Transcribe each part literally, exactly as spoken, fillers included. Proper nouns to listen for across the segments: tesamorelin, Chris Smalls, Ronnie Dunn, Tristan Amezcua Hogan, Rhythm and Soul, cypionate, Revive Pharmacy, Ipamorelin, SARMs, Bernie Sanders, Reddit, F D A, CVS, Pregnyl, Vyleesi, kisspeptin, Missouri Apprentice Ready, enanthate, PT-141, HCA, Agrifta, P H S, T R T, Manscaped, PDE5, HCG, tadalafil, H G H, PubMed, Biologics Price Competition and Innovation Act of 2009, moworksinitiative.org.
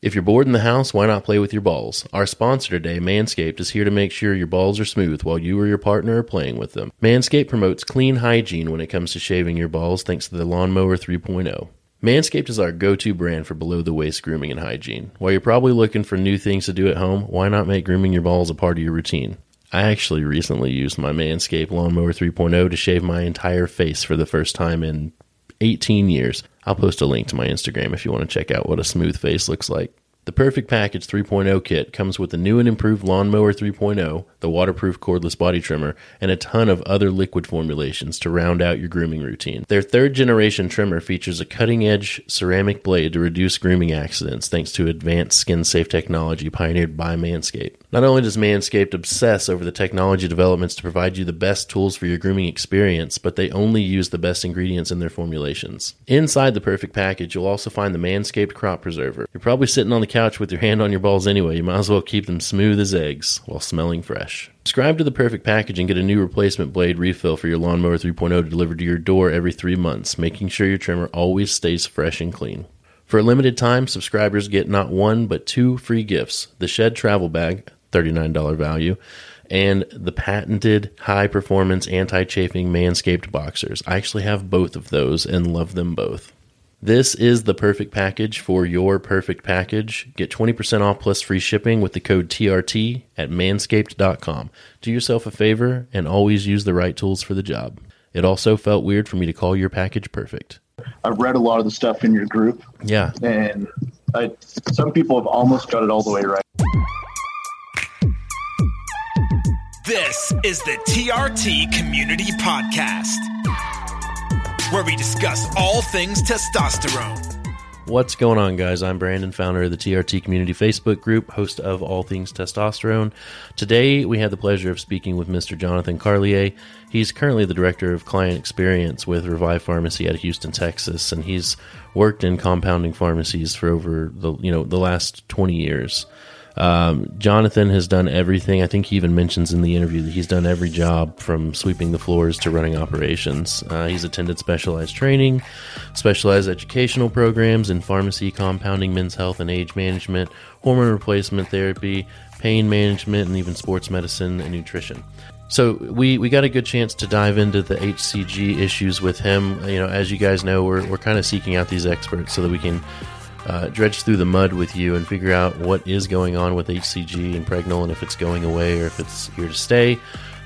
If you're bored in the house, why not play with your balls? Our sponsor today, Manscaped, is here to make sure your balls are smooth while you or your partner are playing with them. Manscaped promotes clean hygiene when it comes to shaving your balls thanks to the Lawnmower three point oh. Manscaped is our go-to brand for below-the-waist grooming and hygiene. While you're probably looking for new things to do at home, why not make grooming your balls a part of your routine? I actually recently used my Manscaped Lawnmower three point oh to shave my entire face for the first time in eighteen years. I'll post a link to my Instagram if you want to check out what a smooth face looks like. The Perfect Package three point oh kit comes with the new and improved Lawnmower three point oh, the waterproof cordless body trimmer, and a ton of other liquid formulations to round out your grooming routine. Their third-generation trimmer features a cutting-edge ceramic blade to reduce grooming accidents thanks to advanced skin-safe technology pioneered by Manscaped. Not only does Manscaped obsess over the technology developments to provide you the best tools for your grooming experience, but they only use the best ingredients in their formulations. Inside the Perfect Package, you'll also find the Manscaped Crop Preserver. You're probably sitting on the couch with your hand on your balls anyway. You might as well keep them smooth as eggs while smelling fresh. Subscribe to the Perfect Package and get a new replacement blade refill for your Lawnmower three point oh delivered to your door every three months, making sure your trimmer always stays fresh and clean. For a limited time, subscribers get not one, but two free gifts. The Shed Travel Bag, thirty-nine dollars value, and the patented high-performance anti-chafing Manscaped boxers. I actually have both of those and love them both. This is the perfect package for your perfect package. Get twenty percent off plus free shipping with the code T R T at manscaped dot com. Do yourself a favor and always use the right tools for the job. It also felt weird for me to call your package perfect. I've read a lot of the stuff in your group. Yeah. And I, some people have almost got it all the way right. This is the T R T Community Podcast, where we discuss all things testosterone. What's going on, guys? I'm Brandon, founder of the T R T Community Facebook group, host of All Things Testosterone. Today, we had the pleasure of speaking with Mister Jonathan Carlier. He's currently the Director of Client Experience with Revive Pharmacy out of Houston, Texas, and he's worked in compounding pharmacies for over the, you know, the last twenty years. Um, Jonathan has done everything. I think he even mentions in the interview that he's done every job from sweeping the floors to running operations. Uh, he's attended specialized training, specialized educational programs in pharmacy, compounding, men's health and age management, hormone replacement therapy, pain management, and even sports medicine and nutrition. So we, we got a good chance to dive into the H C G issues with him. You know, as you guys know, we're, we're kind of seeking out these experts so that we can Uh, dredge through the mud with you and figure out what is going on with H C G and Pregnyl and if it's going away or if it's here to stay.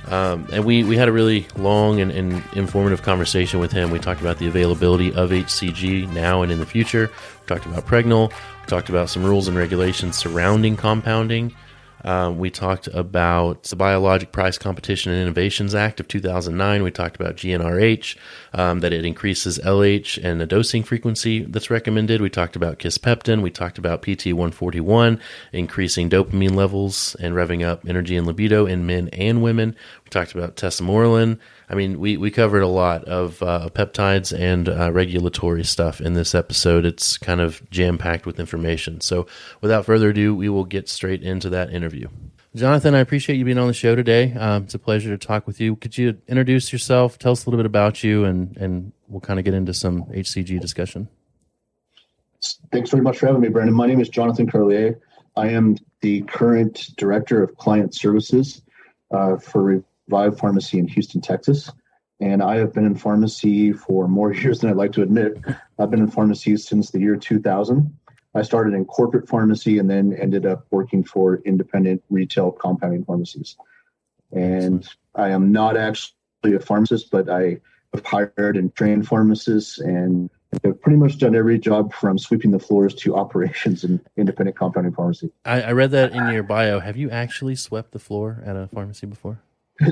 Um, and we, we had a really long and, and informative conversation with him. We talked about the availability of H C G now and in the future. We talked about Pregnyl. We talked about some rules and regulations surrounding compounding. Um, we talked about the Biologics Price Competition and Innovation Act of two thousand nine. We talked about G n R H, um, that it increases L H and the dosing frequency that's recommended. We talked about kisspeptin. We talked about P T one forty-one, increasing dopamine levels and revving up energy and libido in men and women. We talked about tesamorelin. I mean, we, we covered a lot of uh, peptides and uh, regulatory stuff in this episode. It's kind of jam-packed with information. So without further ado, we will get straight into that interview. Jonathan, I appreciate you being on the show today. Um, it's a pleasure to talk with you. Could you introduce yourself, tell us a little bit about you, and, and we'll kind of get into some H C G discussion. Thanks very much for having me, Brandon. My name is Jonathan Carlier. I am the current Director of Client Services uh, for Revive Pharmacy in Houston, Texas. And I have been in pharmacy for more years than I'd like to admit. I've been in pharmacy since the year two thousand. I started in corporate pharmacy and then ended up working for independent retail compounding pharmacies. And I am not actually a pharmacist, but I have hired and trained pharmacists, and they've pretty much done every job from sweeping the floors to operations in independent compounding pharmacy. I, I read that in your bio. Have you actually swept the floor at a pharmacy before?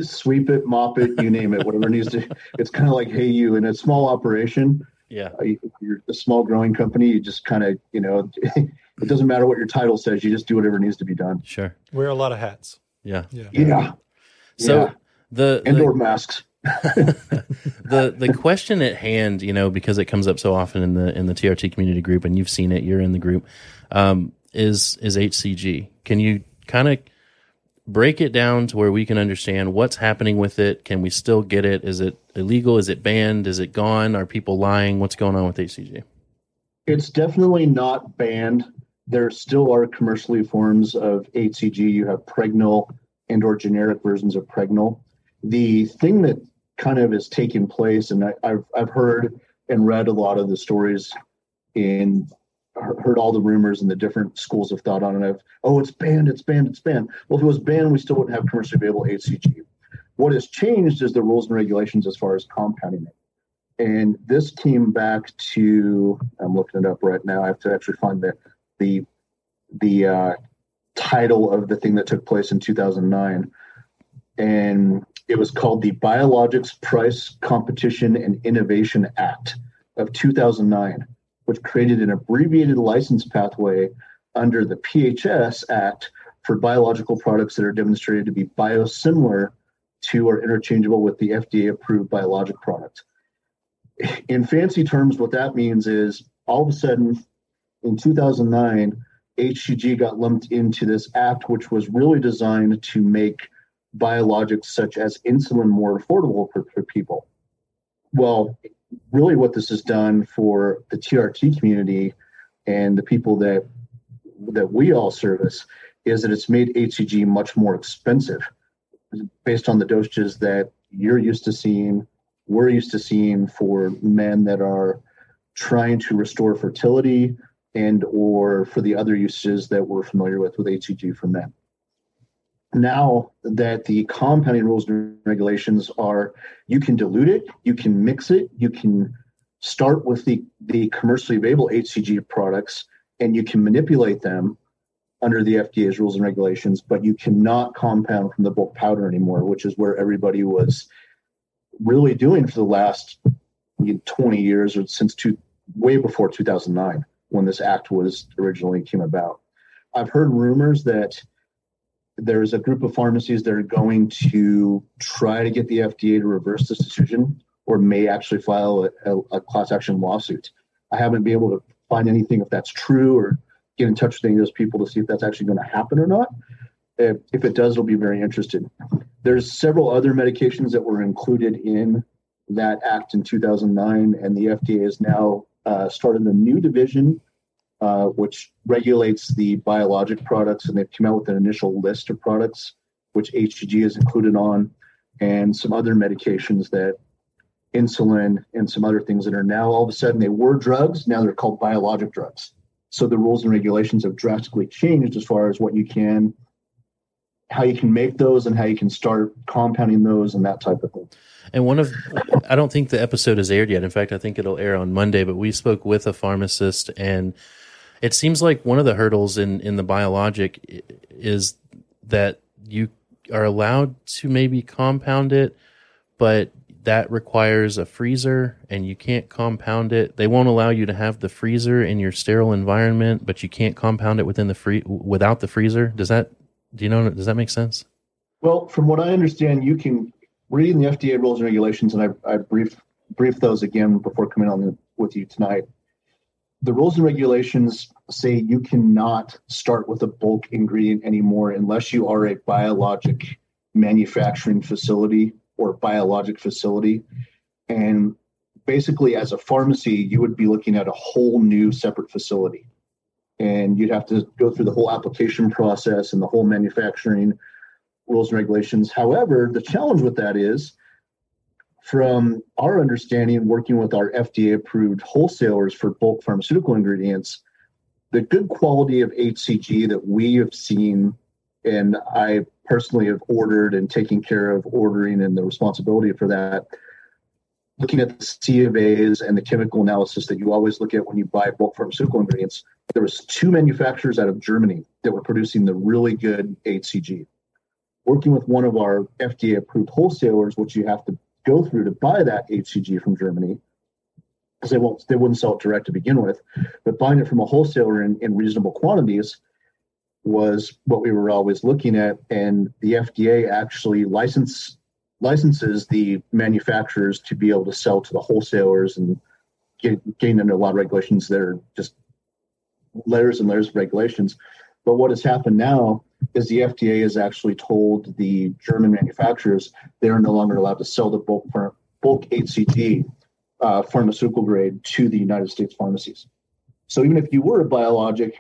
Sweep it, mop it, you name it, whatever it needs to. It's kind of like, hey, you in a small operation. Yeah. Uh, you're a small growing company. You just kind of, you know, it doesn't matter what your title says. You just do whatever needs to be done. Sure. Wear a lot of hats. Yeah. Yeah. yeah. So yeah. the indoor the, masks. the the question at hand, you know, because it comes up so often in the in the T R T community group, and you've seen it, you're in the group, um, is is H C G. Can you kind of break it down to where we can understand what's happening with it? Can we still get it? Is it illegal? Is it banned? Is it gone? Are people lying? What's going on with H C G? It's definitely not banned. There still are commercially forms of H C G. You have Pregnyl and or generic versions of Pregnyl. The thing that kind of has taken place, and I, I've, I've heard and read a lot of the stories in heard all the rumors and the different schools of thought on it of, oh, it's banned, it's banned, it's banned. Well, if it was banned, we still wouldn't have commercially available H C G. What has changed is the rules and regulations as far as compounding it. And this came back to, I'm looking it up right now. I have to actually find the the the uh, title of the thing that took place in two thousand nine. And it was called the Biologics Price Competition and Innovation Act of two thousand nine. Which created an abbreviated license pathway under the P H S Act for biological products that are demonstrated to be biosimilar to or interchangeable with the F D A-approved biologic product. In fancy terms, what that means is all of a sudden, in two thousand nine, H C G got lumped into this act, which was really designed to make biologics such as insulin more affordable for, for people. Well, really what this has done for the T R T community and the people that that we all service is that it's made H C G much more expensive based on the dosages that you're used to seeing, we're used to seeing for men that are trying to restore fertility and or for the other uses that we're familiar with with H C G for men. Now that the compounding rules and regulations are, you can dilute it, you can mix it, you can start with the, the commercially available H C G products, and you can manipulate them under the F D A's rules and regulations, but you cannot compound from the bulk powder anymore, which is where everybody was really doing for the last twenty years or since two, way before two thousand nine when this act was originally came about. I've heard rumors that there's a group of pharmacies that are going to try to get the F D A to reverse this decision or may actually file a, a, a class action lawsuit. I haven't been able to find anything if that's true or get in touch with any of those people to see if that's actually going to happen or not. If, if it does, it'll be very interesting. There's several other medications that were included in that act in two thousand nine, and the F D A has now uh, started a new division Uh, which regulates the biologic products, and they've come out with an initial list of products, which H C G is included on, and some other medications that insulin and some other things that are now all of a sudden they were drugs, now they're called biologic drugs. So the rules and regulations have drastically changed as far as what you can, how you can make those and how you can start compounding those and that type of thing. And one of, I don't think the episode has aired yet. In fact, I think it'll air on Monday, but we spoke with a pharmacist, and it seems like one of the hurdles in, in the biologic is that you are allowed to maybe compound it, but that requires a freezer and you can't compound it. They won't allow you to have the freezer in your sterile environment, but you can't compound it within the free without the freezer. Does that, do you know, does that make sense? Well, from what I understand, you can read the F D A rules and regulations, and I, I briefed brief those again before coming on the, with you tonight. The rules and regulations say you cannot start with a bulk ingredient anymore unless you are a biologic manufacturing facility or biologic facility. And basically, as a pharmacy, you would be looking at a whole new separate facility. And you'd have to go through the whole application process and the whole manufacturing rules and regulations. However, the challenge with that is, from our understanding, working with our F D A-approved wholesalers for bulk pharmaceutical ingredients, the good quality of H C G that we have seen, and I personally have ordered and taken care of ordering and the responsibility for that, looking at the C of A's and the chemical analysis that you always look at when you buy bulk pharmaceutical ingredients, there was two manufacturers out of Germany that were producing the really good H C G. Working with one of our F D A-approved wholesalers, which you have to go through to buy that H C G from Germany, because they won't, they wouldn't sell it direct to begin with, but buying it from a wholesaler in, in reasonable quantities was what we were always looking at. And the F D A actually license, licenses the manufacturers to be able to sell to the wholesalers and get, getting under a lot of regulations that are just layers and layers of regulations. But what has happened now is the F D A has actually told the German manufacturers they are no longer allowed to sell the bulk, bulk H C G uh, pharmaceutical grade to the United States pharmacies. So even if you were a biologic,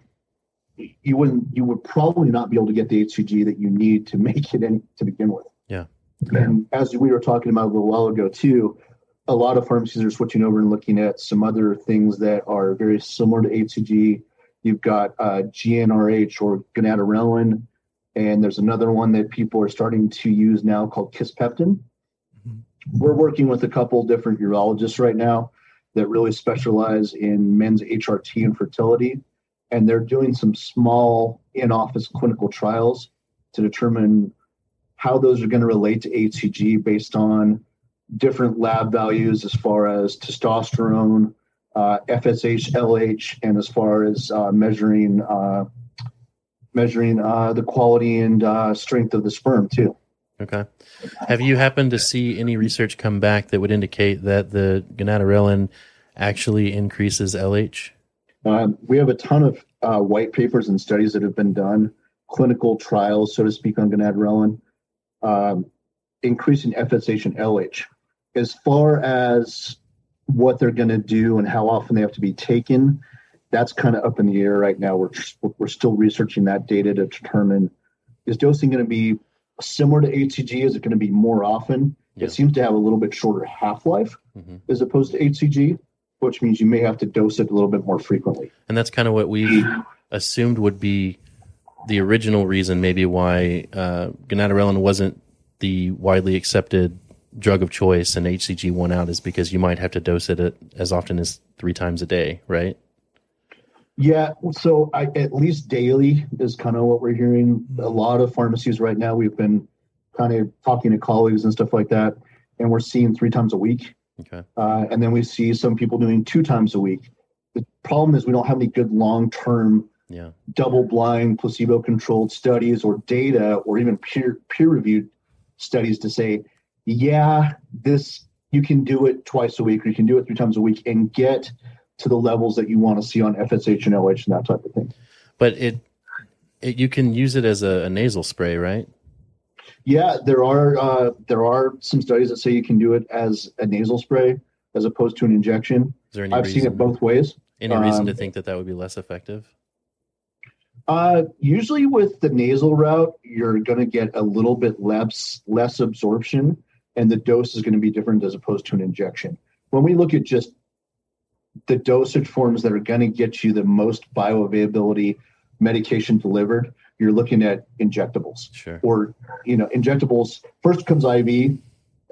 you wouldn't, you would probably not be able to get the H C G that you need to make it in to begin with. Yeah. And as we were talking about a little while ago too, a lot of pharmacies are switching over and looking at some other things that are very similar to H C G. You've got uh, G N R H or gonadorelin, and there's another one that people are starting to use now called kisspeptin. Mm-hmm. We're working with a couple different urologists right now that really specialize in men's H R T and fertility, and they're doing some small in-office clinical trials to determine how those are going to relate to H C G based on different lab values as far as testosterone, uh, F S H, L H, and as far as uh, measuring uh, measuring uh, the quality and uh, strength of the sperm too. Okay. Have you happened to see any research come back that would indicate that the gonadorelin actually increases L H? Um, we have a ton of uh, white papers and studies that have been done, clinical trials, so to speak, on gonadorelin, um, increasing F S H and L H. As far as what they're going to do and how often they have to be taken, that's kind of up in the air right now. We're we're still researching that data to determine, is dosing going to be similar to H C G? Is it going to be more often? Yeah. It seems to have a little bit shorter half-life mm-hmm. as opposed to H C G, which means you may have to dose it a little bit more frequently. And that's kind of what we assumed would be the original reason maybe why uh, gonadorelin wasn't the widely accepted drug of choice and H C G won out, is because you might have to dose it as often as three times a day, right? Yeah, so I, at least daily is kind of what we're hearing. A lot of pharmacies right now, we've been kind of talking to colleagues and stuff like that, and we're seeing three times a week. Okay. Uh, and then we see some people doing two times a week. The problem is we don't have any good long-term yeah. double-blind, placebo-controlled studies or data or even peer, peer-reviewed studies to say, yeah, this you can do it twice a week or you can do it three times a week and get to the levels that you want to see on F S H and L H and that type of thing. But it, it you can use it as a, a nasal spray, right? Yeah, there are uh, there are some studies that say you can do it as a nasal spray as opposed to an injection. Is there any I've reason, seen it both ways. Any um, reason to think that that would be less effective? Uh, usually with the nasal route, you're going to get a little bit less, less absorption, and the dose is going to be different as opposed to an injection. When we look at just the dosage forms that are going to get you the most bioavailability medication delivered, you're looking at injectables. Sure. Or, you know, injectables first comes I V.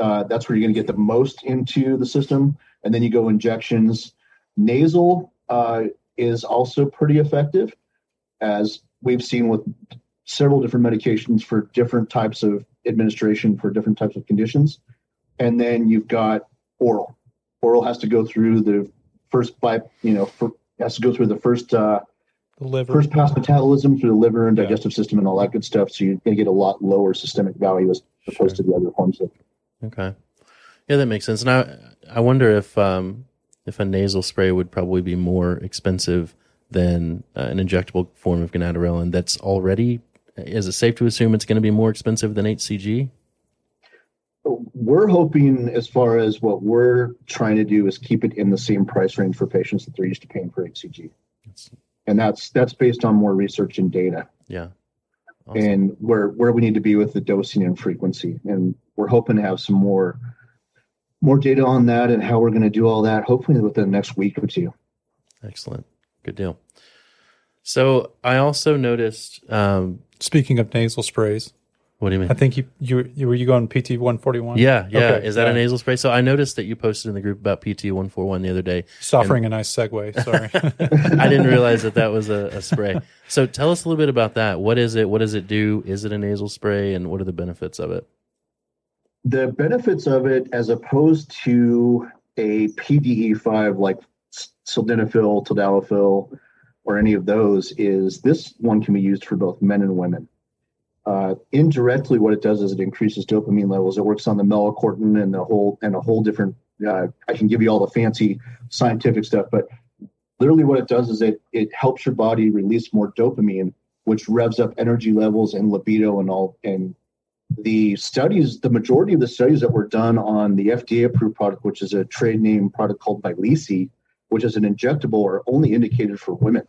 Uh, that's where you're going to get the most into the system. And then you go injections. Nasal uh, is also pretty effective, as we've seen with several different medications for different types of administration for different types of conditions. And then you've got oral. Oral has to go through the first, by, you know, for, has to go through the first, uh, the liver. First pass metabolism through the liver and digestive yeah. system and all that good stuff. So you're going to get a lot lower systemic value as opposed sure. to the other forms of. Okay. Yeah, that makes sense. And I, I wonder if um, if a nasal spray would probably be more expensive than uh, an injectable form of gonadorelin that's already, is it safe to assume it's going to be more expensive than H C G? We're hoping, as far as what we're trying to do, is keep it in the same price range for patients that they're used to paying for H C G. That's, and that's that's based on more research and data. Yeah. Awesome. And where where we need to be with the dosing and frequency. And we're hoping to have some more more data on that and how we're going to do all that, hopefully within the next week or two. Excellent. Good deal. So I also noticed... Um, Speaking of nasal sprays... What do you mean? I think you you, you were you going P T one forty-one? Yeah, yeah. Okay. Is that yeah. a nasal spray? So I noticed that you posted in the group about P T one forty-one the other day. Just offering a nice segue, sorry. I didn't realize that that was a, a spray. So tell us a little bit about that. What is it? What does it do? Is it a nasal spray? And what are the benefits of it? The benefits of it, as opposed to a P D E five like sildenafil, tadalafil, or any of those, is this one can be used for both men and women. Uh, indirectly, what it does is it increases dopamine levels. It works on the melanocortin and the whole and a whole different. Uh, I can give you all the fancy scientific stuff, but literally, what it does is it it helps your body release more dopamine, which revs up energy levels and libido and all. And the studies, the majority of the studies that were done on the F D A-approved product, which is a trade name product called Vyleesi, which is an injectable, are only indicated for women.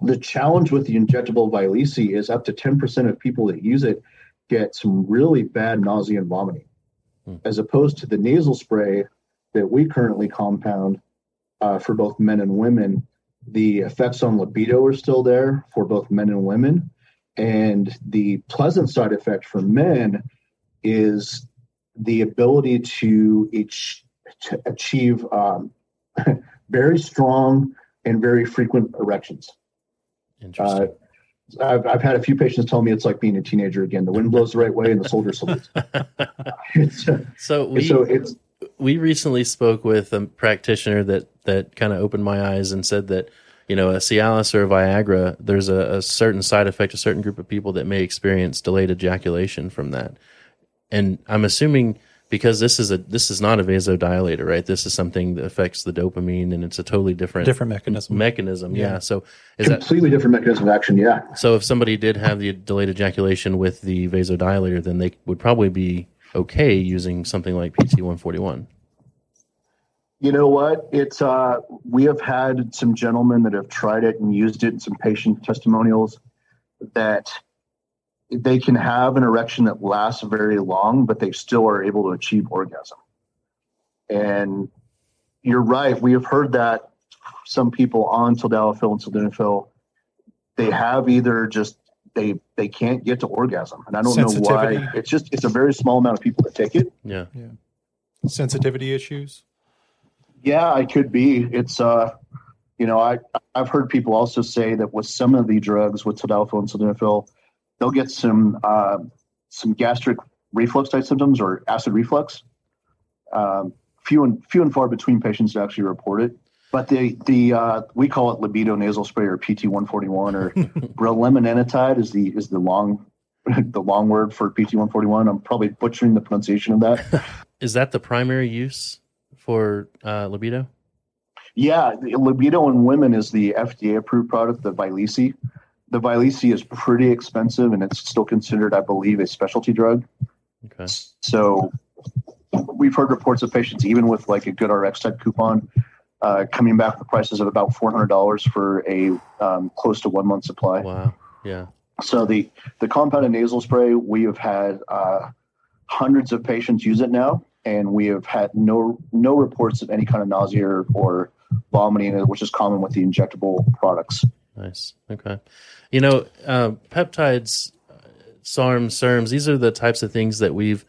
the challenge with the injectable Vyleesi is up to ten percent of people that use it get some really bad nausea and vomiting, mm. as opposed to the nasal spray that we currently compound uh, for both men and women. The effects on libido are still there for both men and women. And the pleasant side effect for men is the ability to, each, to achieve um, very strong and very frequent erections. Interesting. Uh, I've, I've had a few patients tell me it's like being a teenager again. The wind blows the right way and the soldier salutes. it's, so we, so it's, we recently spoke with a practitioner that, that kind of opened my eyes and said that, you know, a Cialis or a Viagra, there's a, a certain side effect, a certain group of people that may experience delayed ejaculation from that. And I'm assuming because this is a this is not a vasodilator, right? This is something that affects the dopamine, and it's a totally different different mechanism. Mechanism, yeah. yeah. So is completely that, different mechanism of action, yeah. So if somebody did have the delayed ejaculation with the vasodilator, then they would probably be okay using something like P T one forty-one. You know what? It's uh, we have had some gentlemen that have tried it and used it, and some patient testimonials that they can have an erection that lasts very long, but they still are able to achieve orgasm. And you're right. We have heard that some people on tadalafil and sildenafil, they have either just, they, they can't get to orgasm. And I don't know why. It's just, it's a very small amount of people that take it. Yeah. yeah. Sensitivity issues. Yeah, it could be. It's, uh, you know, I, I've heard people also say that with some of the drugs with tadalafil and sildenafil, they'll get some uh, some gastric reflux type symptoms or acid reflux. Um, few and few and far between patients that actually report it, but the the uh, we call it libido nasal spray or P T one forty-one or bremelanotide is the is the long the long word for P T one forty-one. I'm probably butchering the pronunciation of that. Is that the primary use for uh, libido? Yeah, the libido in women is the F D A approved product, the Vyleesi. The Vyleesi is pretty expensive, and it's still considered, I believe, a specialty drug. Okay. So we've heard reports of patients, even with like a good R X type coupon, uh, coming back with prices of about four hundred dollars for a um, close to one month supply. Wow. Yeah. So the, the compounded nasal spray, we have had uh, hundreds of patients use it now, and we have had no no reports of any kind of nausea or, or vomiting, which is common with the injectable products. Nice. Okay. You know, uh, peptides, SARMs, SERMs, these are the types of things that we've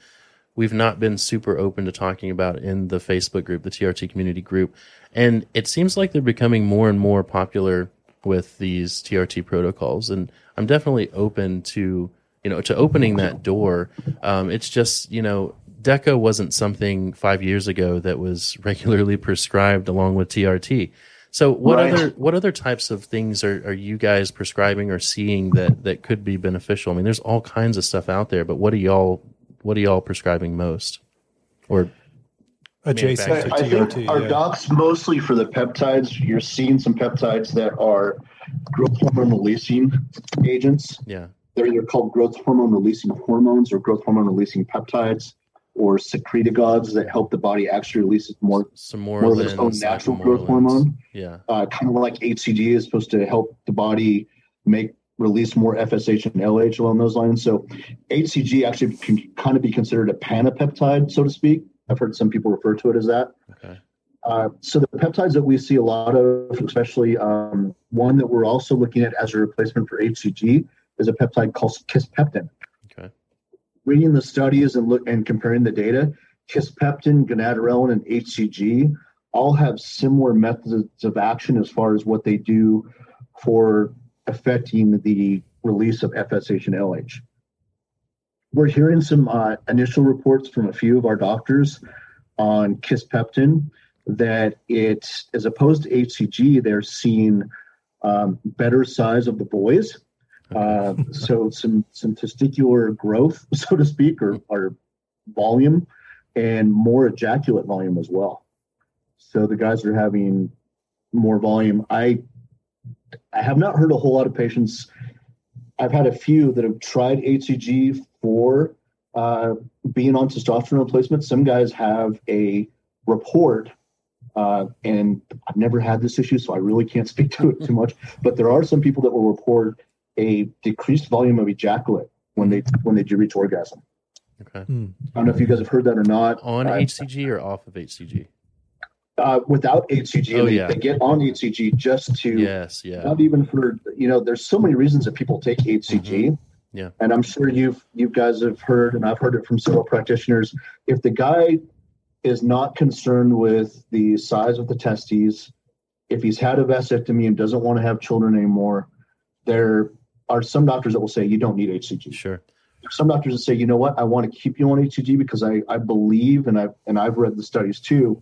we've not been super open to talking about in the Facebook group, the T R T community group. And it seems like they're becoming more and more popular with these T R T protocols. And I'm definitely open to, you know, to opening that door. Um, it's just, you know, DECA wasn't something five years ago that was regularly prescribed along with T R T. So what right. other what other types of things are, are you guys prescribing or seeing that, that could be beneficial? I mean, there's all kinds of stuff out there, but what are y'all what are y'all prescribing most? Or adjacent I, to I T R T, think yeah. Our docs mostly for the peptides, you're seeing some peptides that are growth hormone releasing agents. Yeah. They're either called growth hormone releasing hormones or growth hormone releasing peptides or secretagogues that help the body actually release more, more of its own natural growth hormone. Yeah, uh, kind of like H C G is supposed to help the body make release more F S H and L H along those lines. So H C G actually can kind of be considered a panopeptide, so to speak. I've heard some people refer to it as that. Okay. Uh, so the peptides that we see a lot of, especially um, one that we're also looking at as a replacement for H C G, is a peptide called kisspeptin. Reading the studies and look and comparing the data, kisspeptin, gonadorelin, and H C G all have similar methods of action as far as what they do for affecting the release of F S H and L H. We're hearing some uh, initial reports from a few of our doctors on kisspeptin that it, as opposed to H C G, they're seeing um, better size of the boys. Uh, so some, some testicular growth, so to speak, or, or volume, and more ejaculate volume as well. So the guys are having more volume. I I have not heard a whole lot of patients. I've had a few that have tried H C G for uh, being on testosterone replacement. Some guys have a report Uh, and I've never had this issue, so I really can't speak to it too much. But there are some people that will report a decreased volume of ejaculate when they when they do reach orgasm. Okay. Hmm. I don't know if you guys have heard that or not. On uh, H C G or off of H C G? Uh, without H C G, oh, they, yeah. they get on H C G just to. Yes. Yeah. Not even for you know. There's so many reasons that people take H C G. Mm-hmm. Yeah. And I'm sure you've you guys have heard, and I've heard it from several practitioners. If the guy is not concerned with the size of the testes, if he's had a vasectomy and doesn't want to have children anymore, there are some doctors that will say you don't need H C G. Sure. Some doctors that say, you know what, I want to keep you on H C G because I, I believe, and I've, and I've read the studies too,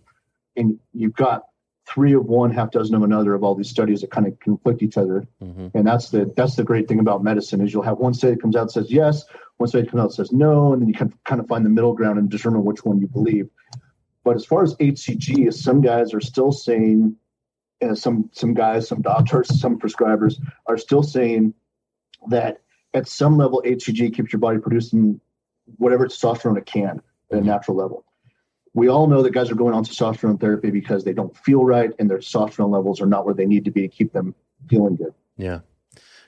and you've got three of one, half dozen of another of all these studies that kind of conflict each other. Mm-hmm. And that's the that's the great thing about medicine is you'll have one study that comes out and says yes, one study that comes out and says no, and then you can kind of find the middle ground and determine which one you believe. But as far as H C G, some guys are still saying, you know, some some guys, some doctors, some prescribers are still saying that at some level, H C G keeps your body producing whatever testosterone it can at a natural level. We all know that guys are going on testosterone therapy because they don't feel right and their testosterone levels are not where they need to be to keep them feeling good. Yeah.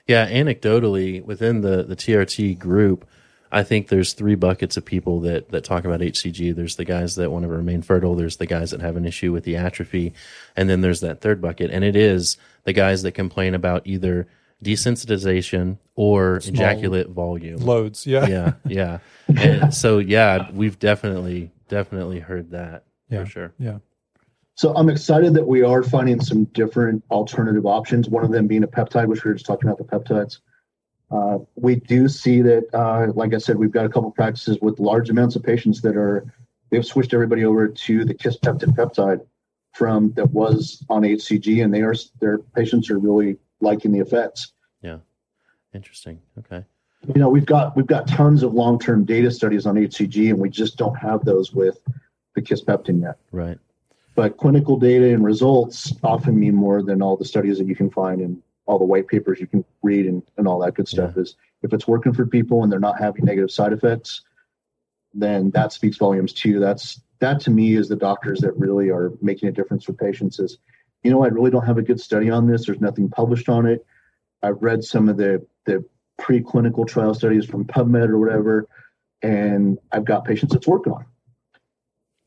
Yeah, anecdotally, within the, the T R T group, I think there's three buckets of people that that talk about H C G. There's the guys that want to remain fertile. There's the guys that have an issue with the atrophy. And then there's that third bucket. And it is the guys that complain about either desensitization or Small ejaculate volume loads. Yeah. Yeah. Yeah. And so, yeah, we've definitely, definitely heard that yeah, for sure. Yeah. So I'm excited that we are finding some different alternative options. One of them being a peptide, which we were just talking about the peptides. Uh, we do see that, uh, like I said, we've got a couple practices with large amounts of patients that are, they've switched everybody over to the kisspeptin peptide from that was on H C G, and they are, their patients are really liking the effects. Yeah. Interesting. Okay. You know, we've got, we've got tons of long-term data studies on H C G, and we just don't have those with the kisspeptin yet. Right. But clinical data and results often mean more than all the studies that you can find in all the white papers you can read and, and all that good stuff. Yeah. Is if it's working for people and they're not having negative side effects, then that speaks volumes too. That's, that to me is the doctors that really are making a difference for patients is, you know, I really don't have a good study on this. There's nothing published on it. I've read some of the, the preclinical trial studies from PubMed or whatever, and I've got patients that's working on.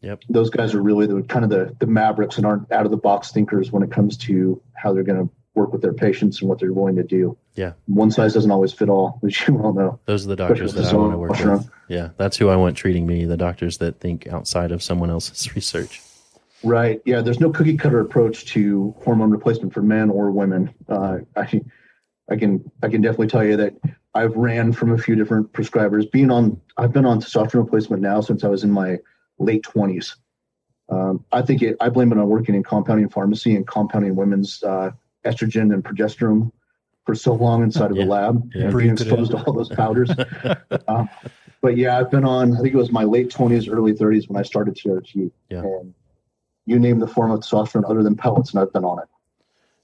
Yep. Those guys are really the kind of the, the mavericks and aren't out of the box thinkers when it comes to how they're going to work with their patients and what they're willing to do. Yeah. One size doesn't always fit all, as you all know. Those are the doctors that I want to work with. Yeah. That's who I want treating me, the doctors that think outside of someone else's research. Right. Yeah. There's no cookie cutter approach to hormone replacement for men or women. Uh, I, I can, I can definitely tell you that I've ran from a few different prescribers being on, I've been on testosterone replacement now since I was in my late twenties. Um, I think it, I blame it on working in compounding pharmacy and compounding women's, uh, estrogen and progesterone for so long inside of yeah. the lab, yeah. being exposed to all those powders. um, but yeah, I've been on, I think it was my late twenties, early thirties when I started T R T. Yeah. And you name the form of testosterone other than pellets, and I've been on it.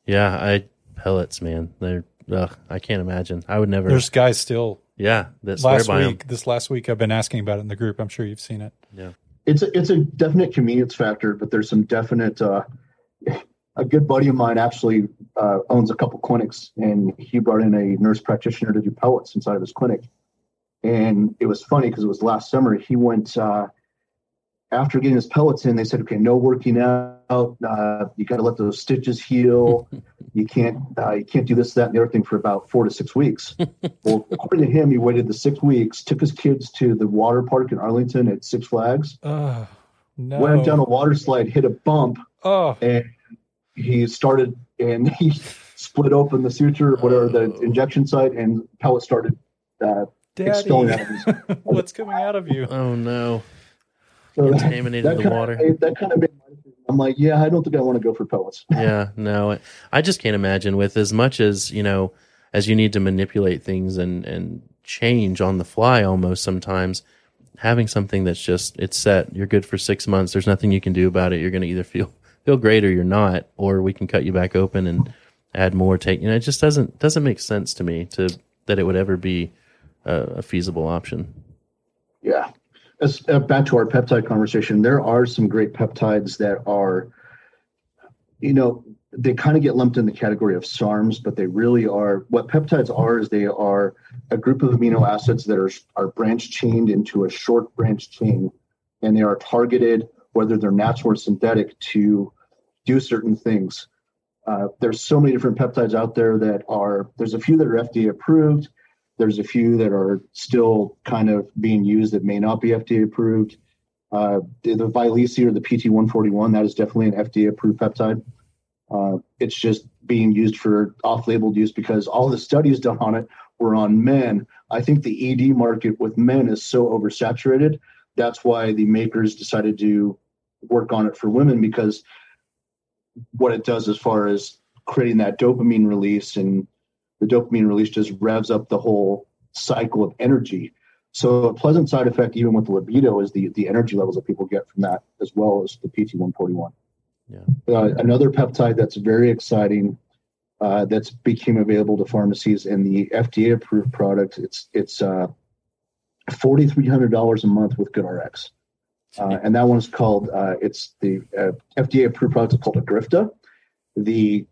Yeah, I pellets, man. They're ugh, I can't imagine. I would never. There's guys still. Yeah, that swear by them. This last week, I've been asking about it in the group. I'm sure you've seen it. Yeah, it's a, it's a definite convenience factor, but there's some definite. Uh, A good buddy of mine actually uh, owns a couple clinics, and he brought in a nurse practitioner to do pellets inside of his clinic. And it was funny because it was last summer. He went, uh, after getting his pellets in, they said, okay, no working out. Uh, you got to let those stitches heal. You can't uh, you can't do this, that, and the other thing for about four to six weeks. Well, according to him, he waited the six weeks, took his kids to the water park in Arlington at Six Flags, oh, no. went down a water slide, hit a bump, oh. and he started and he split open the suture, whatever the injection site, and pellet started uh, extolling out of his. What's coming out of you? Oh no! So Contaminated that, that the water. Of, that kind of made my decision. I'm like, yeah, I don't think I want to go for pellets. Yeah, no, I just can't imagine. With as much as you know, as you need to manipulate things and and change on the fly, almost sometimes. Having something that's just it's set. You're good for six months. There's nothing you can do about it. You're going to either feel. feel great or you're not, or we can cut you back open and add more take. You know, it just doesn't, doesn't make sense to me to, that it would ever be a, a feasible option. Yeah. As, uh, back to our peptide conversation, there are some great peptides that are you know, they kind of get lumped in the category of SARMs, but they really are, what peptides are is they are a group of amino acids that are, are branch chained into a short branch chain, and they are targeted, whether they're natural or synthetic, to do certain things. Uh, there's so many different peptides out there that are, there's a few that are F D A approved. There's a few that are still kind of being used that may not be F D A approved. Uh, the, the Vyleesi or the P T one forty-one, that is definitely an F D A approved peptide. Uh, it's just being used for off-label use because all the studies done on it were on men. I think the E D market with men is so oversaturated. That's why the makers decided to work on it for women, because what it does as far as creating that dopamine release, and the dopamine release just revs up the whole cycle of energy. So a pleasant side effect, even with the libido, is the, the energy levels that people get from that, as well as the P T one forty-one. Yeah. Uh, another peptide that's very exciting, uh, that's became available to pharmacies and the F D A approved product. It's, it's uh, four thousand three hundred dollars a month with GnRH. Uh, and that one's called, uh, it's the uh, F D A approved product is called Agrifta. The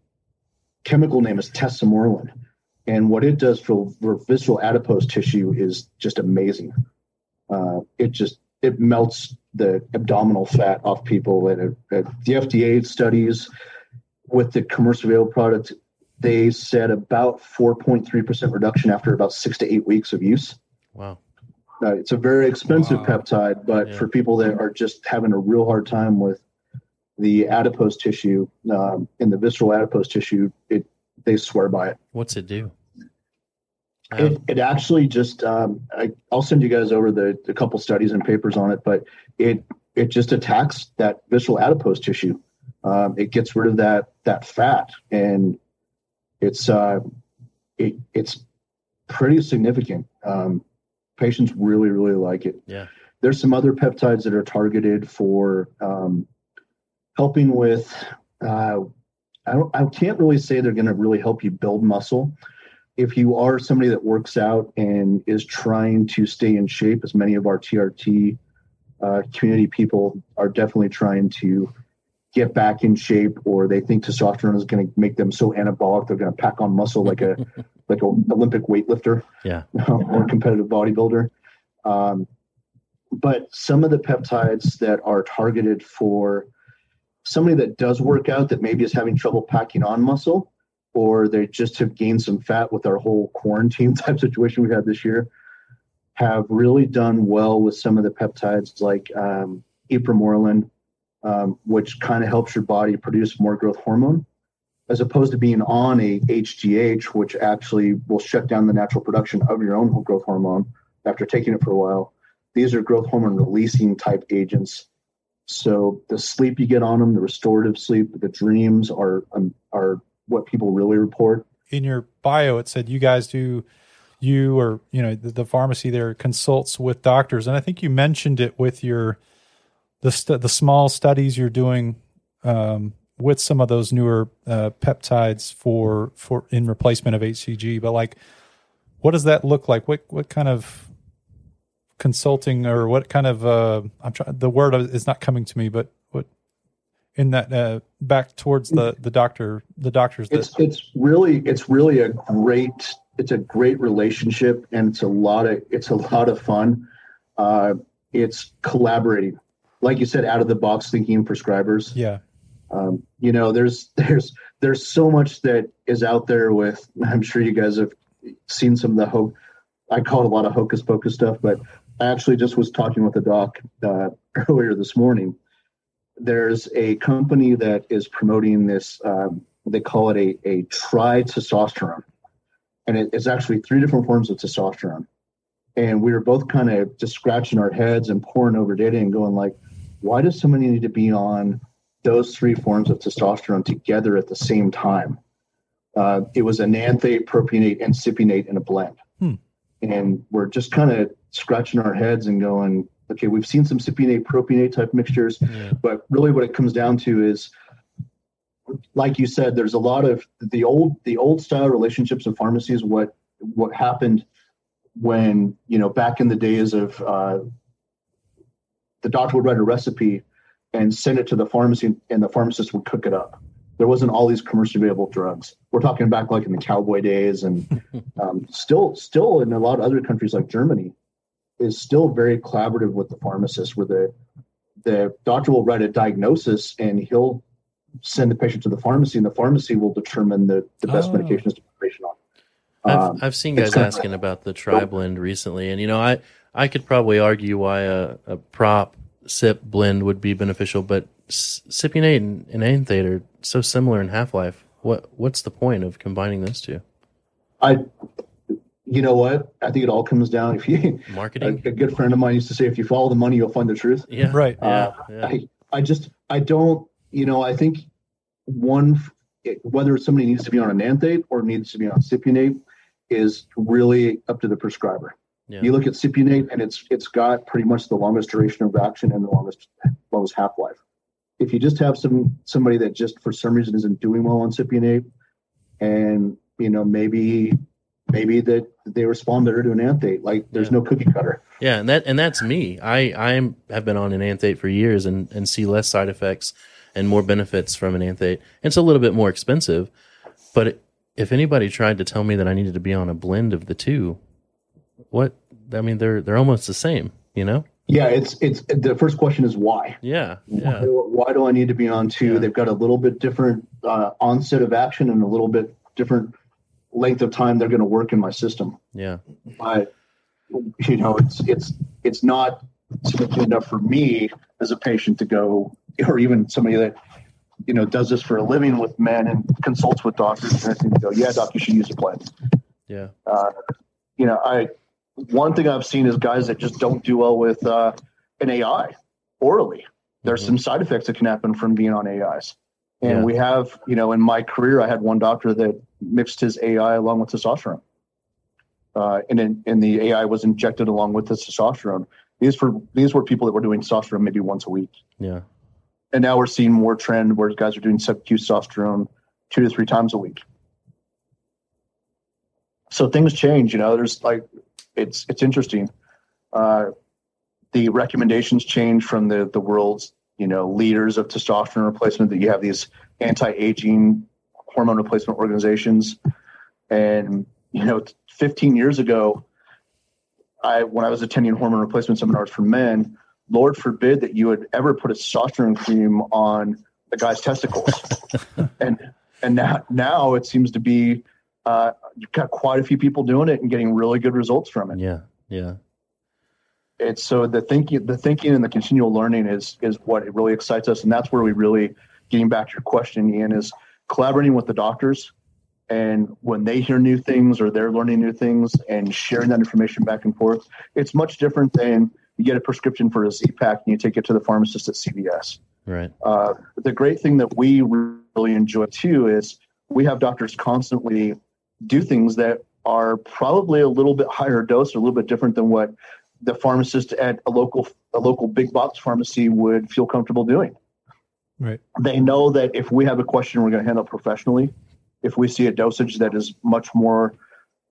chemical name is tesamorelin. And what it does for, for visceral adipose tissue is just amazing. Uh, it just, it melts the abdominal fat off people. And it, it, the F D A studies with the commercial available product, they said about four point three percent reduction after about six to eight weeks of use. Wow. Uh, it's a very expensive wow. peptide, but yeah. for people that are just having a real hard time with the adipose tissue, um, and the visceral adipose tissue, it, they swear by it. What's it do? It, it actually just, um, I, I'll send you guys over the, the couple studies and papers on it, but it it just attacks that visceral adipose tissue. Um, it gets rid of that that fat, and it's uh, it, it's pretty significant. Um, patients really, really like it. Yeah. There's some other peptides that are targeted for um, helping with, uh, I, don't, I can't really say they're going to really help you build muscle. If you are somebody that works out and is trying to stay in shape, as many of our T R T uh, community people are definitely trying to get back in shape, or they think testosterone is going to make them so anabolic they're going to pack on muscle like a like an Olympic weightlifter, yeah, or competitive bodybuilder. Um, but some of the peptides that are targeted for somebody that does work out that maybe is having trouble packing on muscle, or they just have gained some fat with our whole quarantine type situation we had this year, have really done well with some of the peptides like um, Ipamorelin, um, which kind of helps your body produce more growth hormone, as opposed to being on a H G H, which actually will shut down the natural production of your own growth hormone after taking it for a while. These are growth hormone releasing type agents. So the sleep you get on them, the restorative sleep, the dreams are um, are what people really report. In your bio, it said you guys do, you or, you know, the, the pharmacy there consults with doctors. And I think you mentioned it with your, the st- the small studies you're doing um, with some of those newer uh, peptides for, for in replacement of H C G. But like, what does that look like? What, what kind of consulting or what kind of, uh, I'm trying, the word is not coming to me, but in that uh, back towards the, the doctor, the doctors. That- it's it's really it's really a great it's a great relationship, and it's a lot of it's a lot of fun. Uh, it's collaborating, like you said, out of the box thinking prescribers. Yeah, um, you know, there's there's there's so much that is out there with. I'm sure you guys have seen some of the ho- I call it a lot of hocus pocus stuff, but I actually just was talking with a doc uh, earlier this morning. There's a company that is promoting this, um, they call it a, a tri-testosterone. And it, it's actually three different forms of testosterone. And we were both kind of just scratching our heads and poring over data and going like, why does somebody need to be on those three forms of testosterone together at the same time? Uh, it was enanthate, propionate, and cypionate in a blend. Hmm. And we're just kind of scratching our heads and going, okay, we've seen some cypionate, propionate type mixtures, yeah. but really what it comes down to is, like you said, there's a lot of the old the old style relationships in pharmacies. What what happened when, you know, back in the days of uh, the doctor would write a recipe and send it to the pharmacy, and the pharmacist would cook it up. there wasn't all these commercially available drugs. We're talking back like in the cowboy days, and um, still, still in a lot of other countries like Germany, is still very collaborative with the pharmacist, where the the doctor will write a diagnosis and he'll send the patient to the pharmacy, and the pharmacy will determine the, the best oh. medications to put the patient on. Um, I've, I've seen guys asking of, about the tri-blend recently, and you know, I, I could probably argue why a, a prop sip blend would be beneficial, but cypionate and, and enanthate are so similar in half-life. What what's the point of combining those two? I, you know what, I think it all comes down if you marketing. A, a good friend of mine used to say, "If you follow the money, you'll find the truth." Yeah, right. Uh, yeah, yeah. I, I just I don't you know I think one whether somebody needs to be on enanthate or needs to be on cypionate is really up to the prescriber. Yeah. You look at cypionate, and it's it's got pretty much the longest duration of action and the longest longest half-life. If you just have some somebody that just for some reason isn't doing well on cypionate, and you know maybe maybe that they respond better to enanthate. Like there's yeah. no cookie cutter. Yeah, and that and that's me. I I have been on enanthate for years and and see less side effects and more benefits from enanthate. It's a little bit more expensive, but it, if anybody tried to tell me that I needed to be on a blend of the two, what I mean they're they're almost the same, you know? Yeah, it's it's the first question is why. Yeah, yeah. Why, why do I need to be on two? Yeah. They've got a little bit different uh, onset of action and a little bit different length of time they're going to work in my system. Yeah, but you know, it's it's it's not significant enough for me as a patient to go, or even somebody that you know does this for a living with men and consults with doctors and to go, yeah, doc, you should use a blend. Yeah, uh, you know, I. One thing I've seen is guys that just don't do well with uh, an A I orally. There's mm-hmm. some side effects that can happen from being on A Is. And yeah. we have, you know, in my career, I had one doctor that mixed his A I along with testosterone. Uh, and in, and the A I was injected along with the testosterone. These were, these were people that were doing testosterone maybe once a week. Yeah. And now we're seeing more trend where guys are doing sub-Q testosterone two to three times a week. So things change, you know, there's like, It's it's interesting. Uh, the recommendations change from the, the world's you know leaders of testosterone replacement, that you have these anti-aging hormone replacement organizations, and you know fifteen years ago, I when I was attending hormone replacement seminars for men, Lord forbid that you would ever put a testosterone cream on a guy's testicles, and and now now it seems to be. Uh, you've got quite a few people doing it and getting really good results from it. Yeah, yeah. It's so the thinking, the thinking, and the continual learning is is what really excites us, and that's where we really, getting back to your question, Ian, is collaborating with the doctors, and when they hear new things or they're learning new things and sharing that information back and forth. It's much different than you get a prescription for a Z-Pack and you take it to the pharmacist at C V S. Right. Uh, the great thing that we really enjoy too is we have doctors constantly do things that are probably a little bit higher dose or a little bit different than what the pharmacist at a local a local big box pharmacy would feel comfortable doing. Right. They know that if we have a question, we're going to handle professionally. If we see a dosage that is much more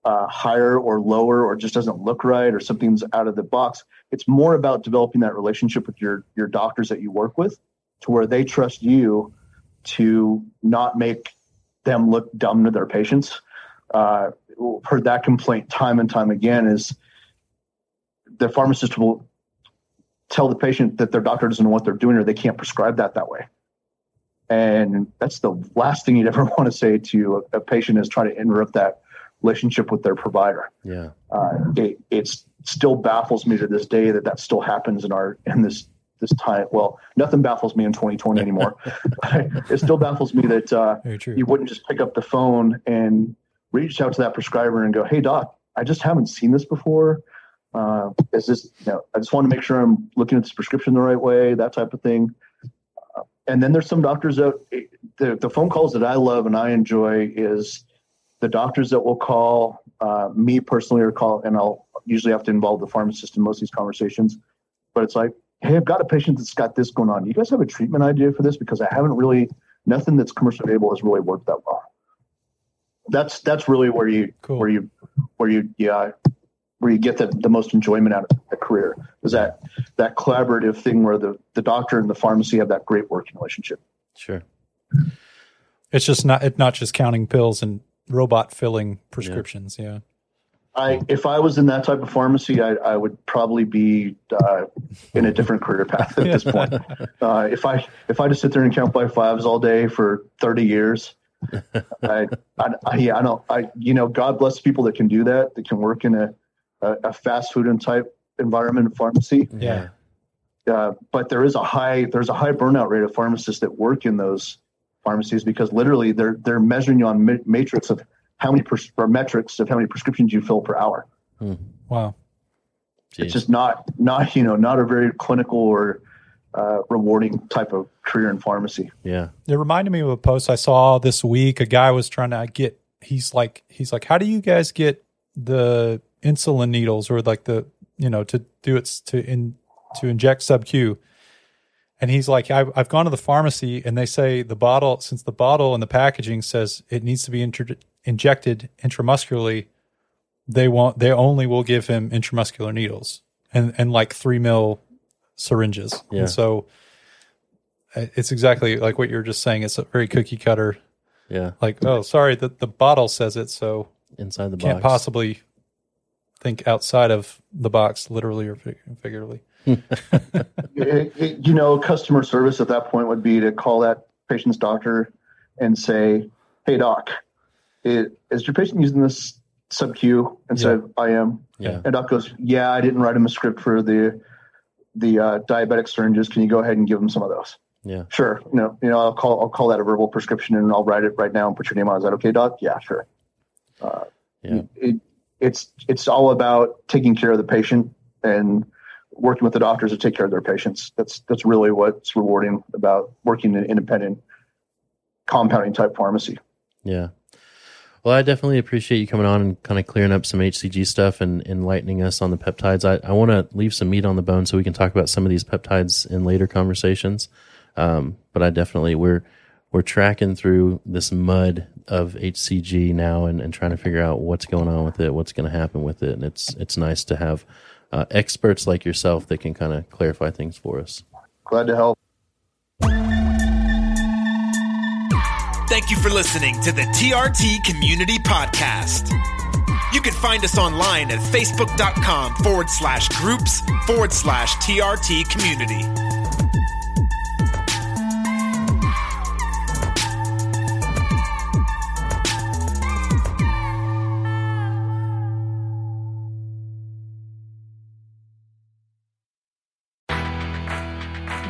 uh, higher or lower, or just doesn't look right, or something's out of the box, it's more about developing that relationship with your your doctors that you work with, to where they trust you to not make them look dumb to their patients. Uh, heard that complaint time and time again, is the pharmacist will tell the patient that their doctor doesn't know what they're doing, or they can't prescribe that that way. And that's the last thing you'd ever want to say to a, a patient, is try to interrupt that relationship with their provider. Yeah. Uh, it, it's still baffles me to this day that that still happens in our, in this, this time. Well, nothing baffles me in twenty twenty anymore. It still baffles me that, uh, you wouldn't just pick up the phone and reach out to that prescriber and go, "Hey doc, I just haven't seen this before. Uh, is this, you know, I just want to make sure I'm looking at this prescription the right way," that type of thing. Uh, and then there's some doctors that the, the phone calls that I love and I enjoy is the doctors that will call uh, me personally, or call, and I'll usually have to involve the pharmacist in most of these conversations, but it's like, "Hey, I've got a patient that's got this going on. Do you guys have a treatment idea for this? Because I haven't really, nothing that's commercially available has really worked that well." That's that's really where you cool. where you where you yeah where you get the, the most enjoyment out of the career, is that that collaborative thing where the, the doctor and the pharmacy have that great working relationship. Sure. It's just not it's not just counting pills and robot filling prescriptions. Yeah. yeah. I if I was in that type of pharmacy, I, I would probably be uh, in a different career path at yeah. this point. Uh, if I if I just sit there and count by fives all day for thirty years, I, I, I yeah I don't I you know God bless people that can do that that can work in a a, a fast food and type environment pharmacy. Yeah. Uh, but there is a high there's a high burnout rate of pharmacists that work in those pharmacies, because literally they're they're measuring you on matrix of how many pres- or metrics of how many prescriptions you fill per hour. Hmm. Wow, Jeez. It's just not not you know not a very clinical or uh, rewarding type of career in pharmacy. Yeah, it reminded me of a post I saw this week. A guy was trying to get he's like he's like how do you guys get the insulin needles or like the you know to do it's to in to inject sub-Q? And he's like, I, I've gone to the pharmacy, and they say the bottle, since the bottle and the packaging says it needs to be inter- injected intramuscularly, they won't. They only will give him intramuscular needles and, and like three mil syringes. Yeah. And so it's exactly like what you're just saying. It's a very cookie cutter. Yeah. Like, oh, sorry, the the bottle says it, so inside the box can't possibly think outside of the box, literally or fig- figuratively. it, it, you know, customer service at that point would be to call that patient's doctor and say, "Hey, doc, it, is your patient using this sub-Q?" And yeah. said, "I am." Yeah. And doc goes, "Yeah, I didn't write him a script for the the uh, diabetic syringes. Can you go ahead and give him some of those?" Yeah, sure. You know, you know, I'll call I'll call that a verbal prescription, and I'll write it right now and put your name on. Is that okay, doc? Yeah, sure. Uh, yeah. It, it's it's all about taking care of the patient and working with the doctors to take care of their patients. That's that's really what's rewarding about working in an independent compounding type pharmacy. Yeah. Well, I definitely appreciate you coming on and kind of clearing up some H C G stuff and enlightening us on the peptides. I, I want to leave some meat on the bone so we can talk about some of these peptides in later conversations. Um, but I definitely, we're we're tracking through this mud of H C G now and, and trying to figure out what's going on with it, what's going to happen with it. And it's it's nice to have Uh, experts like yourself that can kind of clarify things for us. Glad to help. Thank you for listening to the T R T Community Podcast. You can find us online at facebook.com forward slash groups forward slash TRT community.